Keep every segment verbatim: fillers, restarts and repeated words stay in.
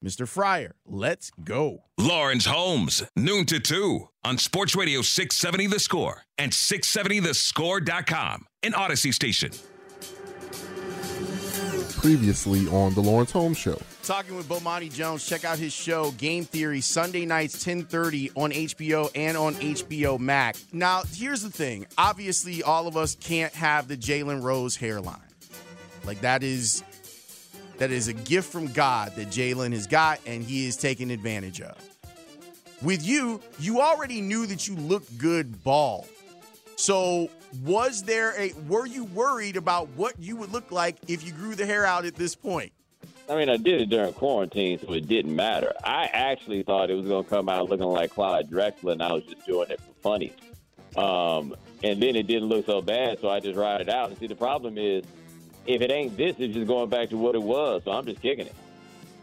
Mister Fryer, let's go. Lawrence Holmes, noon to two on Sports Radio six seventy The Score and six seventy the score dot com, an Odyssey station. Previously on the Lawrence Holmes Show. Talking with Bomani Jones. Check out his show, Game Theory, Sunday nights, ten thirty on H B O and on H B O Max. Now, here's the thing. Obviously, all of us can't have the Jalen Rose hairline. Like, that is... That is a gift from God that Jalen has got and he is taking advantage of. With you, you already knew that you looked good bald. So was there a were you worried about what you would look like if you grew the hair out at this point? I mean, I did it during quarantine, so it didn't matter. I actually thought it was going to come out looking like Clyde Drexler, and I was just doing it for funny. Um, and then it didn't look so bad, so I just ride it out. And see, the problem is, if it ain't this, it's just going back to what it was. So I'm just kicking it.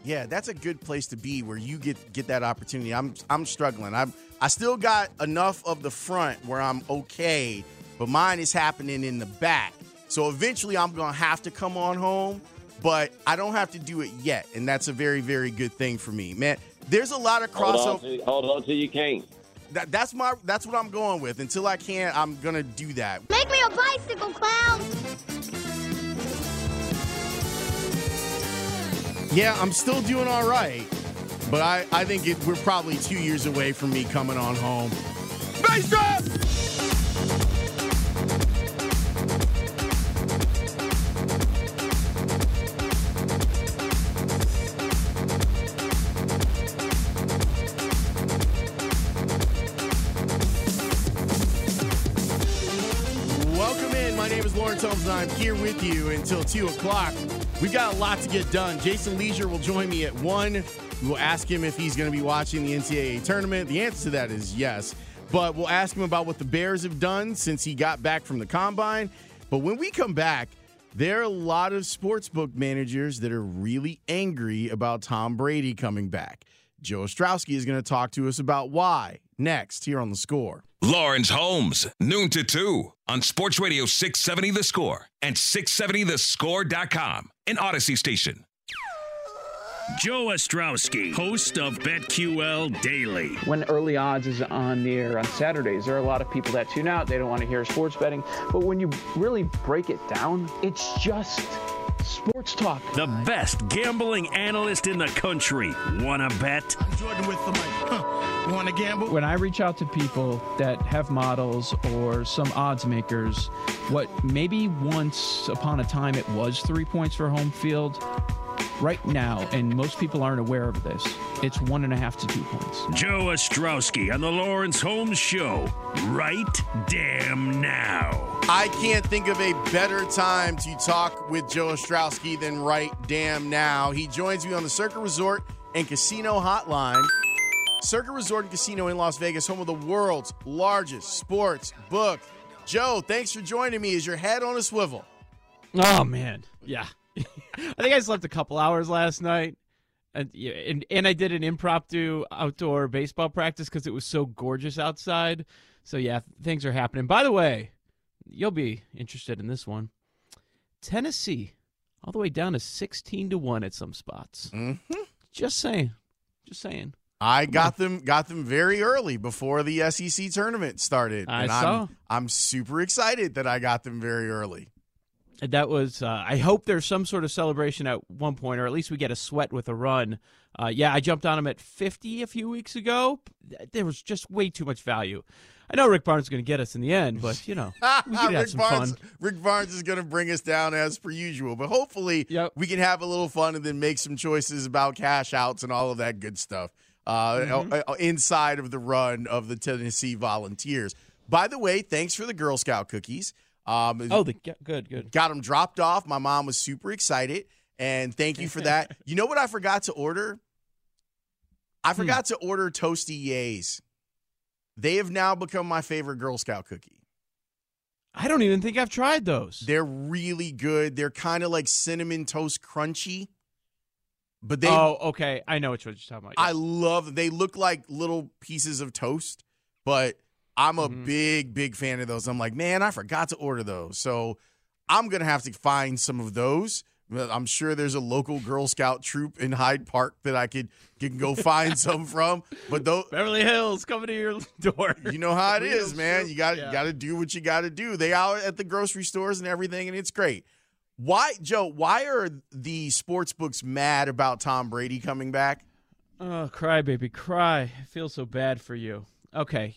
Yeah, that's a good place to be where you get get that opportunity. I'm I'm struggling. I'm I still got enough of the front where I'm okay, but mine is happening in the back. So eventually I'm going to have to come on home, but I don't have to do it yet, and that's a very, very good thing for me. Man, there's a lot of crossover. Hold on till you can't. That, that's my that's what I'm going with. Until I can, I'm going to do that. Make me a bicycle, clown. Yeah, I'm still doing all right, but I, I think it, we're probably two years away from me coming on home. Face up! Welcome in. My name is Lawrence Holmes, and I'm here with you until two o'clock. We've got a lot to get done. Jason Leisure will join me at one. We will ask him if he's going to be watching the N C double A tournament. The answer to that is yes. But we'll ask him about what the Bears have done since he got back from the Combine. But when we come back, there are a lot of sportsbook managers that are really angry about Tom Brady coming back. Joe Ostrowski is going to talk to us about why next here on The Score. Lawrence Holmes, noon to two on Sports Radio six seventy The Score and six seventy the score dot com, an Odyssey station. Joe Ostrowski, host of BetQL Daily. When early odds is on the air on Saturdays, there are a lot of people that tune out. They don't want to hear sports betting. But when you really break it down, it's just sports talk. The best gambling analyst in the country. Wanna bet? I'm Jordan with the mic. Huh. Wanna gamble? When I reach out to people that have models or some odds makers, what maybe once upon a time it was three points for home field, right now, and most people aren't aware of this, it's one and a half to two points. Joe Ostrowski on the Lawrence Holmes Show, right damn now. I can't think of a better time to talk with Joe Ostrowski than right damn now. He joins me on the Circa Resort and Casino Hotline. Circa Resort and Casino in Las Vegas, home of the world's largest sports book. Joe, thanks for joining me. Is your head on a swivel? Oh, man. Yeah. I think I slept a couple hours last night, and and, and I did an impromptu outdoor baseball practice because it was so gorgeous outside. So, yeah, things are happening. By the way, you'll be interested in this one. Tennessee, all the way down to sixteen to one at some spots. Mm-hmm. Just saying. Just saying. I got them got them very early before the S E C tournament started. I and saw. I'm, I'm super excited that I got them very early. That was, uh, I hope there's some sort of celebration at one point, or at least we get a sweat with a run. Uh, yeah, I jumped on him at fifty a few weeks ago. There was just way too much value. I know Rick Barnes is going to get us in the end, but, you know, we can have some Barnes, fun. Rick Barnes is going to bring us down as per usual, but hopefully yep. we can have a little fun and then make some choices about cash outs and all of that good stuff uh, mm-hmm. inside of the run of the Tennessee Volunteers. By the way, thanks for the Girl Scout cookies. Um, oh, the, good, good. Got them dropped off. My mom was super excited, and thank you for that. You know what I forgot to order? I forgot hmm. to order Toasty Yays. They have now become my favorite Girl Scout cookie. I don't even think I've tried those. They're really good. They're kind of like cinnamon toast crunchy. But they Oh, okay. I know what you're talking about. Yes. I love they look like little pieces of toast, but I'm a mm-hmm. big, big fan of those. I'm like, man, I forgot to order those. So I'm going to have to find some of those. I'm sure there's a local Girl Scout troop in Hyde Park that I could can go find some from. But those, Beverly Hills coming to your door. You know how it is, man. You got yeah. got to do what you got to do. They out at the grocery stores and everything, and it's great. Why, Joe, why are the sports books mad about Tom Brady coming back? Oh, cry, baby, cry. I feel so bad for you. Okay.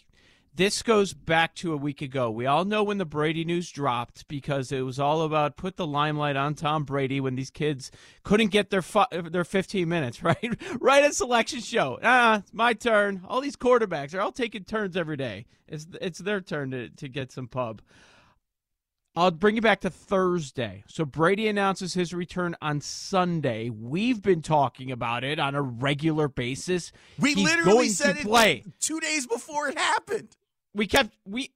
This goes back to a week ago. We all know when the Brady news dropped because it was all about put the limelight on Tom Brady when these kids couldn't get their fu- their fifteen minutes, right? Right at selection show. Ah, it's my turn. All these quarterbacks are all taking turns every day. It's it's their turn to, to get some pub. I'll bring you back to Thursday. So Brady announces his return on Sunday. We've been talking about it on a regular basis. We He's literally said it like two days before it happened. We kept we,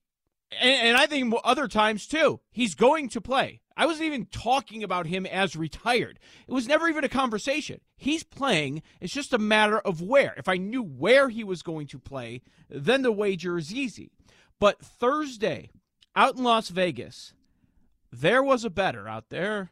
and, and I think other times too. He's going to play. I wasn't even talking about him as retired. It was never even a conversation. He's playing. It's just a matter of where. If I knew where he was going to play, then the wager is easy. But Thursday, out in Las Vegas, there was a bettor out there.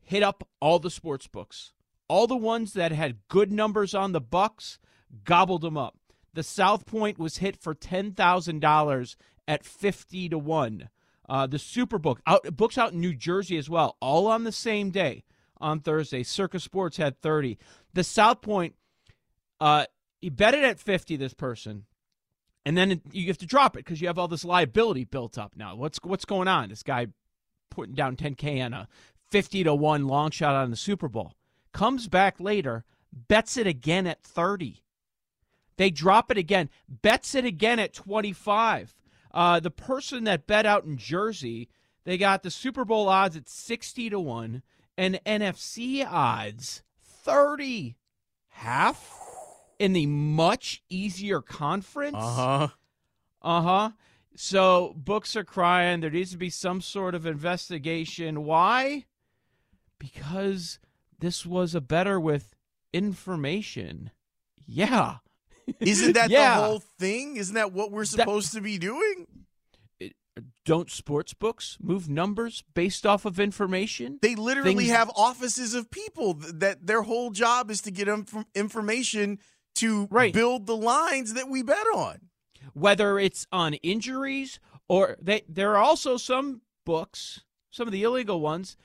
Hit up all the sports books, all the ones that had good numbers on the Bucks, gobbled them up. The South Point was hit for ten thousand dollars at fifty to one. Uh, the Superbook, out, books out in New Jersey as well, all on the same day on Thursday. Circus Sports had thirty. The South Point, uh, he bet it at fifty, this person. And then it, you have to drop it because you have all this liability built up now. What's what's going on? This guy putting down ten K on a fifty to one long shot on the Super Bowl. Comes back later, bets it again at thirty. They drop it again, bets it again at twenty-five. Uh, the person that bet out in Jersey, they got the Super Bowl odds at sixty to one and N F C odds thirty. Half in the much easier conference. Uh-huh. Uh-huh. So books are crying. There needs to be some sort of investigation. Why? Because this was a bettor with information. Yeah. Isn't that yeah. the whole thing? Isn't that what we're supposed that, to be doing? It, don't sports books move numbers based off of information? They literally Things... have offices of people that their whole job is to get inf- information to right. build the lines that we bet on. Whether it's on injuries or they, there are also some books, some of the illegal ones,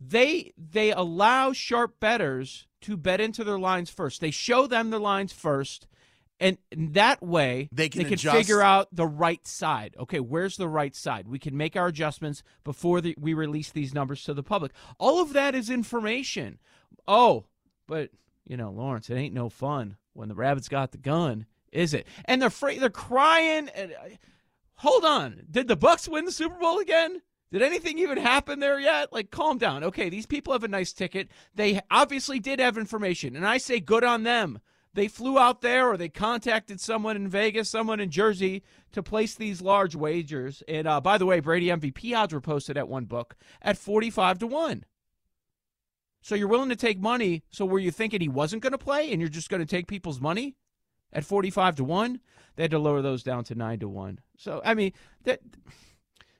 they they allow sharp bettors to bet into their lines first. They show them their lines first. And that way, they can, they can figure out the right side. Okay, where's the right side? We can make our adjustments before the, we release these numbers to the public. All of that is information. Oh, but, you know, Lawrence, it ain't no fun when the rabbit's got the gun, is it? And they're fra- they're crying. And, uh, hold on. Did the Bucks win the Super Bowl again? Did anything even happen there yet? Like, calm down. Okay, these people have a nice ticket. They obviously did have information, and I say good on them. They flew out there or they contacted someone in Vegas, someone in Jersey to place these large wagers. And uh, by the way, Brady M V P odds were posted at one book at forty-five to one. So you're willing to take money. So were you thinking he wasn't going to play and you're just going to take people's money at forty-five to one? They had to lower those down to nine to one. So, I mean, that,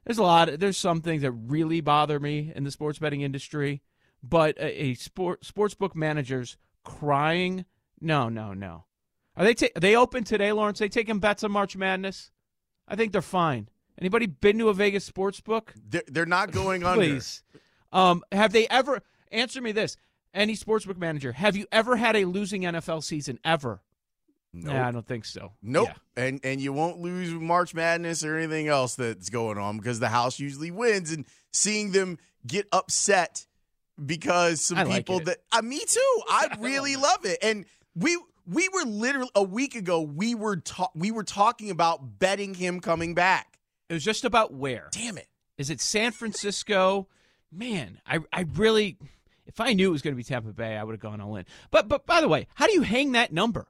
there's a lot. Of, there's some things that really bother me in the sports betting industry. But a, a sport, sports book managers crying. No, no, no. Are they ta- are they open today, Lawrence? Are they taking bets on March Madness? I think they're fine. Anybody been to a Vegas sports book? They're, they're not going Please. Under. Please. Um, have they ever, answer me this, any sportsbook manager, have you ever had a losing N F L season ever? No. Nope. Nah, I don't think so. Nope. Yeah. And, and you won't lose March Madness or anything else that's going on because the house usually wins. And seeing them get upset because some I people like that, uh, me too, I really love it. And We we were literally a week ago. We were ta- we were talking about betting him coming back. It was just about where. Damn it! Is it San Francisco? Man, I I really, if I knew it was going to be Tampa Bay, I would have gone all in. But but by the way, how do you hang that number?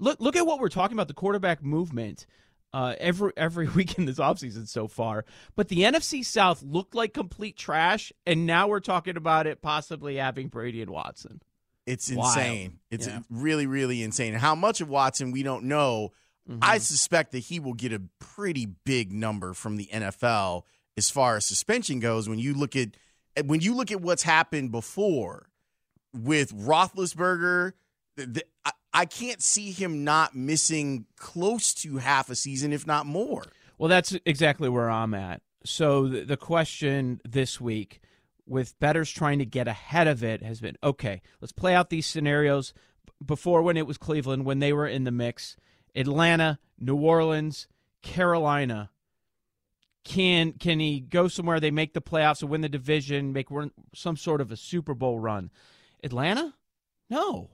look look at what we're talking about, the quarterback movement uh, every every week in this offseason so far. But the N F C South looked like complete trash, and now we're talking about it possibly having Brady and Watson. It's insane. Wild. It's yeah. really, really insane. How much of Watson we don't know. Mm-hmm. I suspect that he will get a pretty big number from the N F L as far as suspension goes. When you look at when you look at what's happened before with Roethlisberger, the, the, I, I can't see him not missing close to half a season, if not more. Well, that's exactly where I'm at. So the, the question this week with bettors trying to get ahead of it has been, okay, let's play out these scenarios. Before, when it was Cleveland, when they were in the mix, Atlanta, New Orleans, Carolina. Can can he go somewhere? They make the playoffs and win the division, make some sort of a Super Bowl run. Atlanta? No.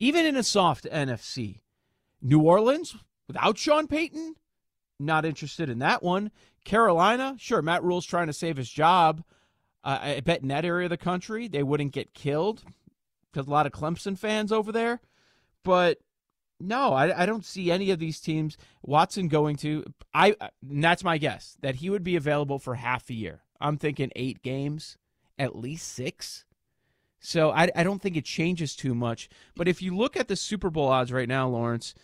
Even in a soft N F C. New Orleans? Without Sean Payton? Not interested in that one. Carolina? Sure, Matt Rule's trying to save his job. Uh, I bet in that area of the country they wouldn't get killed. There's a lot of Clemson fans over there. But no, I, I don't see any of these teams. Watson going to, I and that's my guess, that he would be available for half a year. I'm thinking eight games, at least six. So I, I don't think it changes too much. But if you look at the Super Bowl odds right now, Lawrence,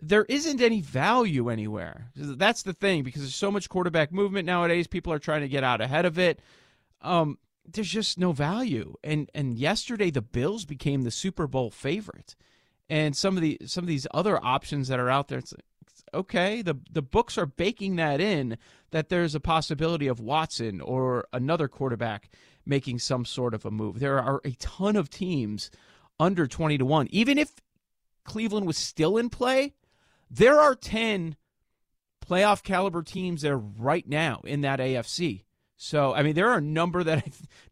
there isn't any value anywhere. That's the thing, because there's so much quarterback movement nowadays. People are trying to get out ahead of it. Um, there's just no value. And and yesterday the Bills became the Super Bowl favorite. And some of the some of these other options that are out there, it's, it's okay, the the books are baking that in, that there's a possibility of Watson or another quarterback making some sort of a move. There are a ton of teams under twenty to one. Even if Cleveland was still in play, there are ten playoff caliber teams there right now in that A F C. So, I mean, there are a number that I,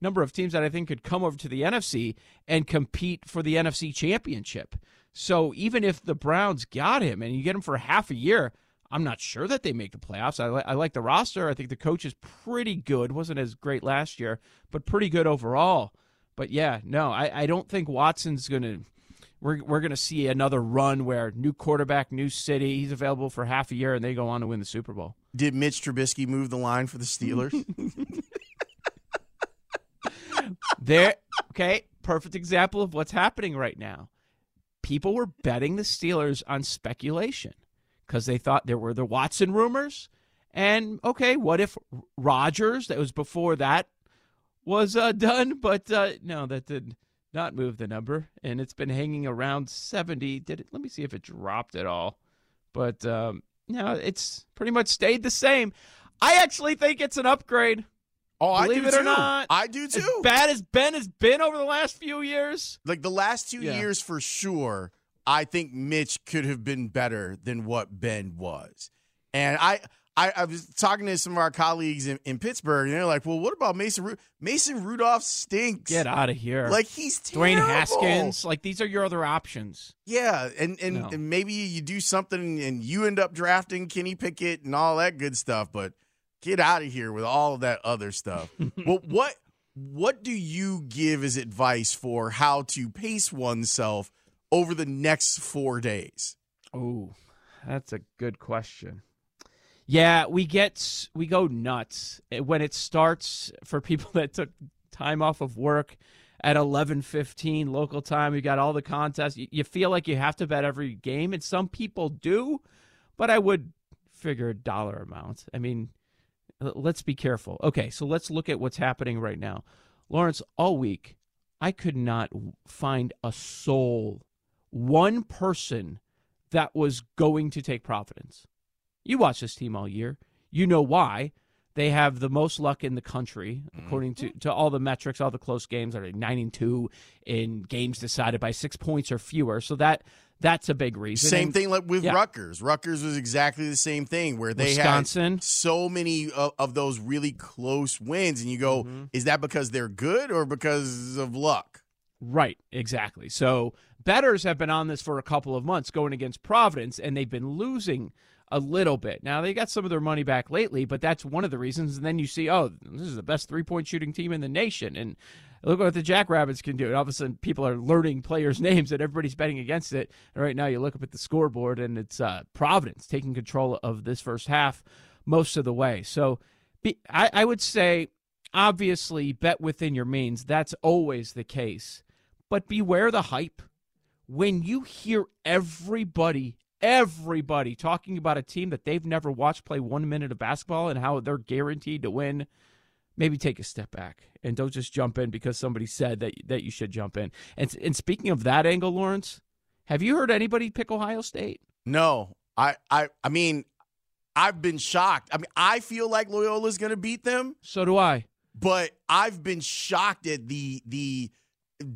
number of teams that I think could come over to the N F C and compete for the N F C championship. So even if the Browns got him and you get him for half a year, I'm not sure that they make the playoffs. I, li- I like the roster. I think the coach is pretty good. Wasn't as great last year, but pretty good overall. But, yeah, no, I, I don't think Watson's going to – we're we're going to see another run where new quarterback, new city, he's available for half a year, and they go on to win the Super Bowl. Did Mitch Trubisky move the line for the Steelers? There, okay, perfect example of what's happening right now. People were betting the Steelers on speculation because they thought there were the Watson rumors. And, okay, what if Rodgers, that was before that, was uh, done? But, uh, no, that did not move the number, and it's been hanging around seventy. Did it? Let me see if it dropped at all. But, um, no, it's pretty much stayed the same. I actually think it's an upgrade. Oh, Believe I do it too. or not. I do too. As bad as Ben has been over the last few years. Like the last two yeah. years for sure, I think Mitch could have been better than what Ben was. And I I, I was talking to some of our colleagues in, in Pittsburgh, and they're like, well, what about Mason Rudolph? Mason Rudolph stinks. Get out of here. Like, he's terrible. Dwayne Haskins. Like, these are your other options. Yeah, and, and, no. and maybe you do something and you end up drafting Kenny Pickett and all that good stuff, but get out of here with all of that other stuff. Well, what what do you give as advice for how to pace oneself over the next four days? Oh, that's a good question. Yeah, we get we go nuts when it starts. For people that took time off of work at eleven fifteen local time, we got all the contests. You feel like you have to bet every game, and some people do, but I would figure a dollar amount. I mean, let's be careful. Okay, so let's look at what's happening right now. Lawrence, all week, I could not find a soul, one person that was going to take Providence. You watch this team all year. You know why. They have the most luck in the country, according to, to all the metrics, all the close games. Are nine and two in games decided by six points or fewer. So that that's a big reason. Same and, thing like with yeah. Rutgers. Rutgers was exactly the same thing, where they Wisconsin. had so many of, of those really close wins. And you go, mm-hmm. is that because they're good or because of luck? Right, exactly. So bettors have been on this for a couple of months going against Providence, and they've been losing a little bit. Now, they got some of their money back lately, but that's one of the reasons. And then you see, oh, this is the best three-point shooting team in the nation. And look what the Jackrabbits can do. And all of a sudden, people are learning players' names and everybody's betting against it. And right now, you look up at the scoreboard, and it's uh, Providence taking control of this first half most of the way. So be, I, I would say, obviously, bet within your means. That's always the case. But beware the hype. When you hear everybody, everybody talking about a team that they've never watched play one minute of basketball and how they're guaranteed to win, maybe take a step back and don't just jump in because somebody said that that you should jump in. And, and speaking of that angle, Lawrence, have you heard anybody pick Ohio State? No. I, I, I mean, I've been shocked. I mean, I feel like Loyola's going to beat them. So do I. But I've been shocked at the the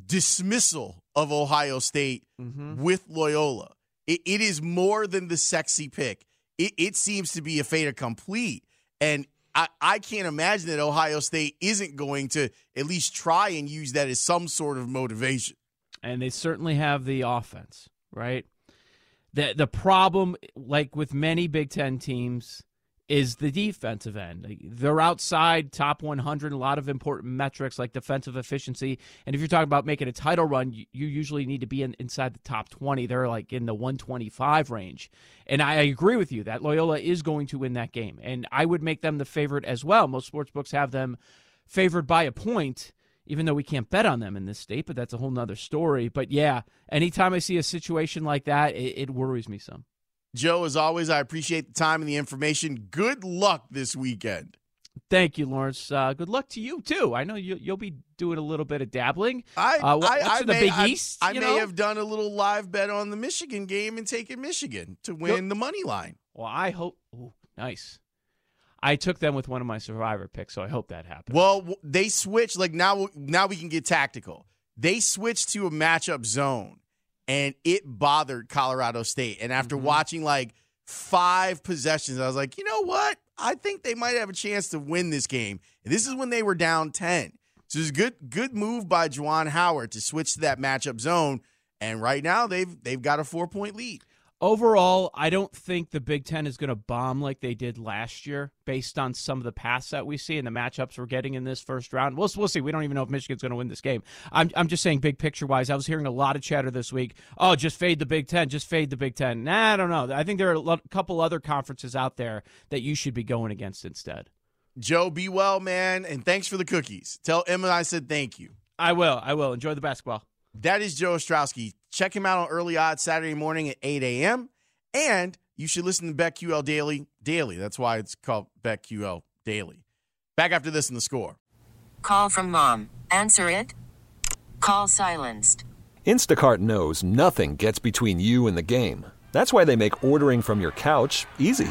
dismissal of Ohio State mm-hmm. with Loyola. It, it is more than the sexy pick. It, it seems to be a fait accompli. And I, I can't imagine that Ohio State isn't going to at least try and use that as some sort of motivation. And they certainly have the offense, right? The, the problem, like with many Big Ten teams, is the defensive end. They're outside top one hundred, a lot of important metrics like defensive efficiency. And if you're talking about making a title run, you, you usually need to be in, inside the top twenty. They're like in the one twenty-five range. And I agree with you that Loyola is going to win that game. And I would make them the favorite as well. Most sports books have them favored by a point, even though we can't bet on them in this state, but that's a whole nother story. But yeah, anytime I see a situation like that, it, it worries me some. Joe, as always, I appreciate the time and the information. Good luck this weekend. Thank you, Lawrence. Uh, good luck to you, too. I know you, you'll be doing a little bit of dabbling. I, uh, what, I, I, the may, Big I, East, I may know? have done a little live bet on the Michigan game and taken Michigan to win yep. the money line. Well, I hope. Ooh, nice. I took them with one of my survivor picks, so I hope that happens. Well, they switched. Like now, now we can get tactical. They switched to a matchup zone. And it bothered Colorado State. And after mm-hmm. watching like five possessions, I was like, you know what? I think they might have a chance to win this game. And this is when they were down ten. So it was a good, good move by Juwan Howard to switch to that matchup zone. And right now they've they've got a four-point lead. Overall, I don't think the Big Ten is going to bomb like they did last year based on some of the paths that we see and the matchups we're getting in this first round. We'll, we'll see. We don't even know if Michigan's going to win this game. I'm I'm just saying big picture-wise, I was hearing a lot of chatter this week. Oh, just fade the Big Ten. Just fade the Big Ten. Nah, I don't know. I think there are a lo- couple other conferences out there that you should be going against instead. Joe, be well, man, and thanks for the cookies. Tell Emma I said thank you. I will. I will. Enjoy the basketball. That is Joe Ostrowski. Check him out on Early Odds Saturday morning at eight a.m. And you should listen to BetQL Daily. Daily. That's why it's called BetQL Daily. Back after this in The Score. Call from mom. Answer it. Call silenced. Instacart knows nothing gets between you and the game. That's why they make ordering from your couch easy.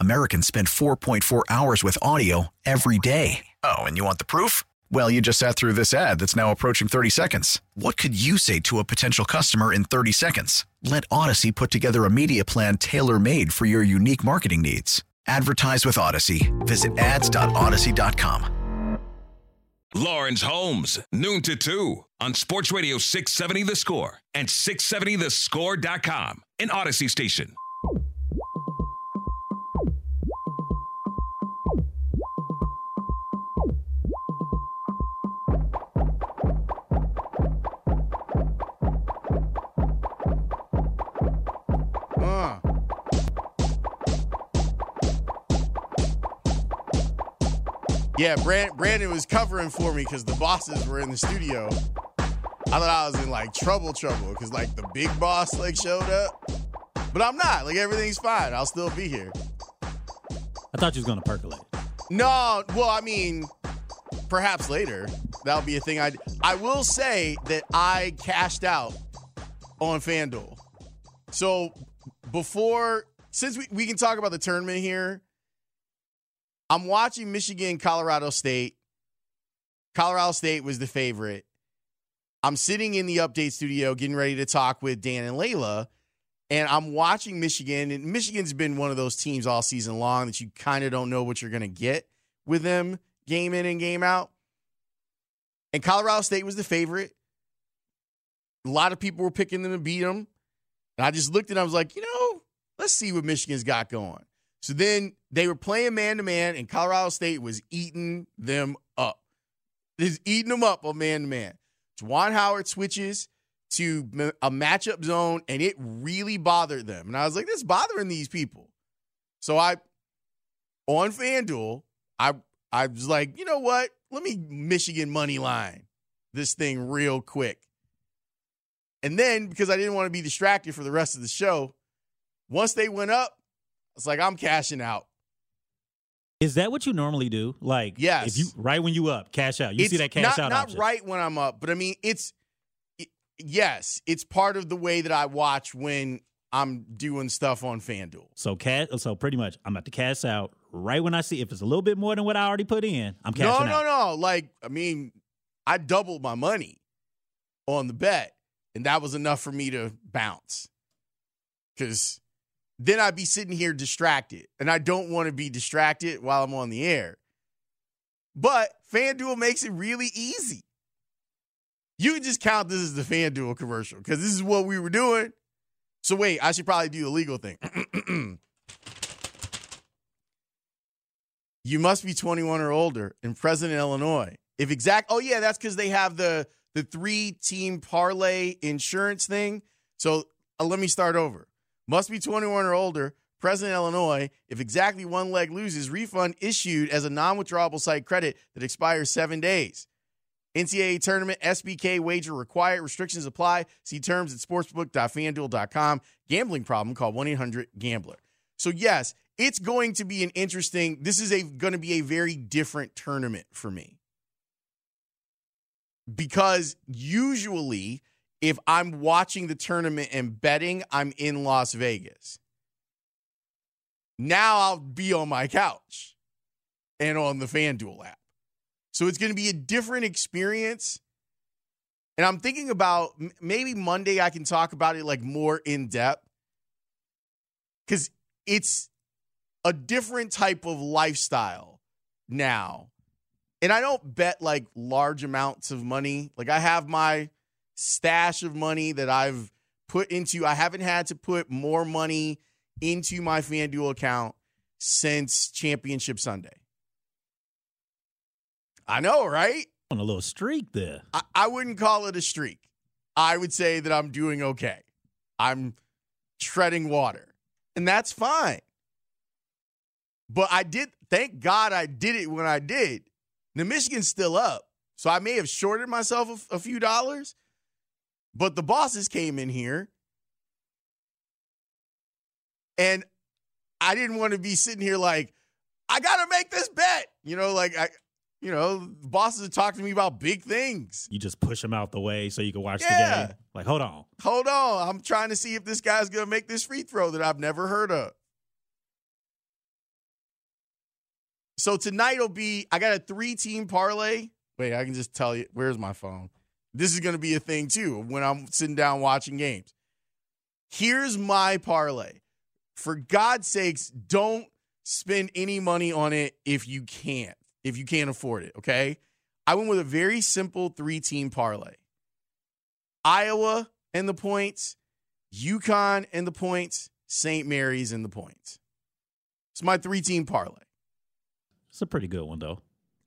Americans spend four point four hours with audio every day. Oh, and you want the proof? Well, you just sat through this ad that's now approaching thirty seconds. What could you say to a potential customer in thirty seconds? Let Odyssey put together a media plan tailor-made for your unique marketing needs. Advertise with Odyssey. Visit ads dot odyssey dot com. Lawrence Holmes, noon to two, on Sports Radio six seventy The Score and six seventy the score dot com, an Odyssey station. Uh. Yeah, Brand- Brandon was covering for me because the bosses were in the studio. I thought I was in like trouble, trouble because like the big boss like showed up, but I'm not. Like everything's fine. I'll still be here. I thought you was gonna percolate. No, well, I mean, perhaps later that'll be a thing. I I will say that I cashed out on FanDuel, so. Before, since we, we can talk about the tournament here, I'm watching Michigan, Colorado State. Colorado State was the favorite. I'm sitting in the update studio getting ready to talk with Dan and Layla, and I'm watching Michigan. And Michigan's been one of those teams all season long that you kind of don't know what you're going to get with them game in and game out. And Colorado State was the favorite. A lot of people were picking them to beat them. And I just looked and I was like, you know, let's see what Michigan's got going. So then they were playing man-to-man, and Colorado State was eating them up. Just eating them up on man-to-man. Juwan Howard switches to a matchup zone, and it really bothered them. And I was like, this is bothering these people. So I, on FanDuel, I, I was like, you know what? Let me Michigan money line this thing real quick. And then, because I didn't want to be distracted for the rest of the show, once they went up, it's like, I'm cashing out. Is that what you normally do? Like, yes. If you, right when you up, cash out. You it's see that cash not, out not option. Not right when I'm up, but I mean, it's, it, yes, it's part of the way that I watch when I'm doing stuff on FanDuel. So cash, so pretty much, I'm about to cash out right when I see, if it's a little bit more than what I already put in, I'm cashing no, out. No, no, no. Like, I mean, I doubled my money on the bet. And that was enough for me to bounce, because then I'd be sitting here distracted, and I don't want to be distracted while I'm on the air. But FanDuel makes it really easy. You can just count this as the FanDuel commercial, because this is what we were doing. So wait, I should probably do the legal thing. You must be twenty-one or older and present in Illinois. If exact, oh yeah, that's because they have the the three-team parlay insurance thing. So uh, let me start over. Must be twenty-one or older, present in Illinois. If exactly one leg loses, refund issued as a non-withdrawable site credit that expires seven days. N C double A tournament, S B K wager required. Restrictions apply. See terms at sportsbook dot fanduel dot com. Gambling problem, call one eight hundred gambler. So, yes, it's going to be an interesting – this is a going to be a very different tournament for me. Because usually if I'm watching the tournament and betting, I'm in Las Vegas. Now I'll be on my couch and on the FanDuel app. So it's going to be a different experience. And I'm thinking about maybe Monday I can talk about it like more in depth. Because it's a different type of lifestyle now. And I don't bet, like, large amounts of money. Like, I have my stash of money that I've put into. I haven't had to put more money into my FanDuel account since Championship Sunday. I know, right? On a little streak there. I, I wouldn't call it a streak. I would say that I'm doing okay. I'm treading water. And that's fine. But I did, thank God I did it when I did. Now, Michigan's still up, so I may have shorted myself a, a few dollars, but the bosses came in here, and I didn't want to be sitting here like, I got to make this bet. You know, like, I, you know, the bosses are talking to me about big things. You just push them out the way so you can watch yeah. the game. Like, hold on. Hold on. I'm trying to see if this guy's going to make this free throw that I've never heard of. So tonight will be, I got a three-team parlay. Wait, I can just tell you. Where's my phone? This is going to be a thing, too, when I'm sitting down watching games. Here's my parlay. For God's sakes, don't spend any money on it if you can't, if you can't afford it, okay? I went with a very simple three-team parlay. Iowa and the points, UConn and the points, Saint Mary's and the points. It's my three-team parlay. It's a pretty good one, though.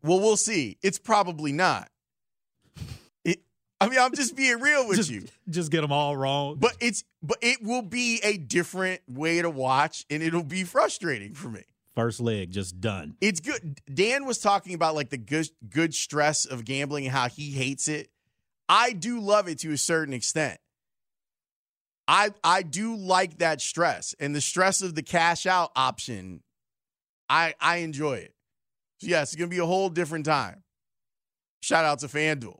Well, we'll see. It's probably not. It, I mean, I'm just being real with just, you. Just get them all wrong. But it's but it will be a different way to watch, and it'll be frustrating for me. First leg, just done. It's good. Dan was talking about like the good good stress of gambling and how he hates it. I do love it to a certain extent. I I do like that stress, and the stress of the cash out option. I I enjoy it. So, yes, it's going to be a whole different time. Shout out to FanDuel.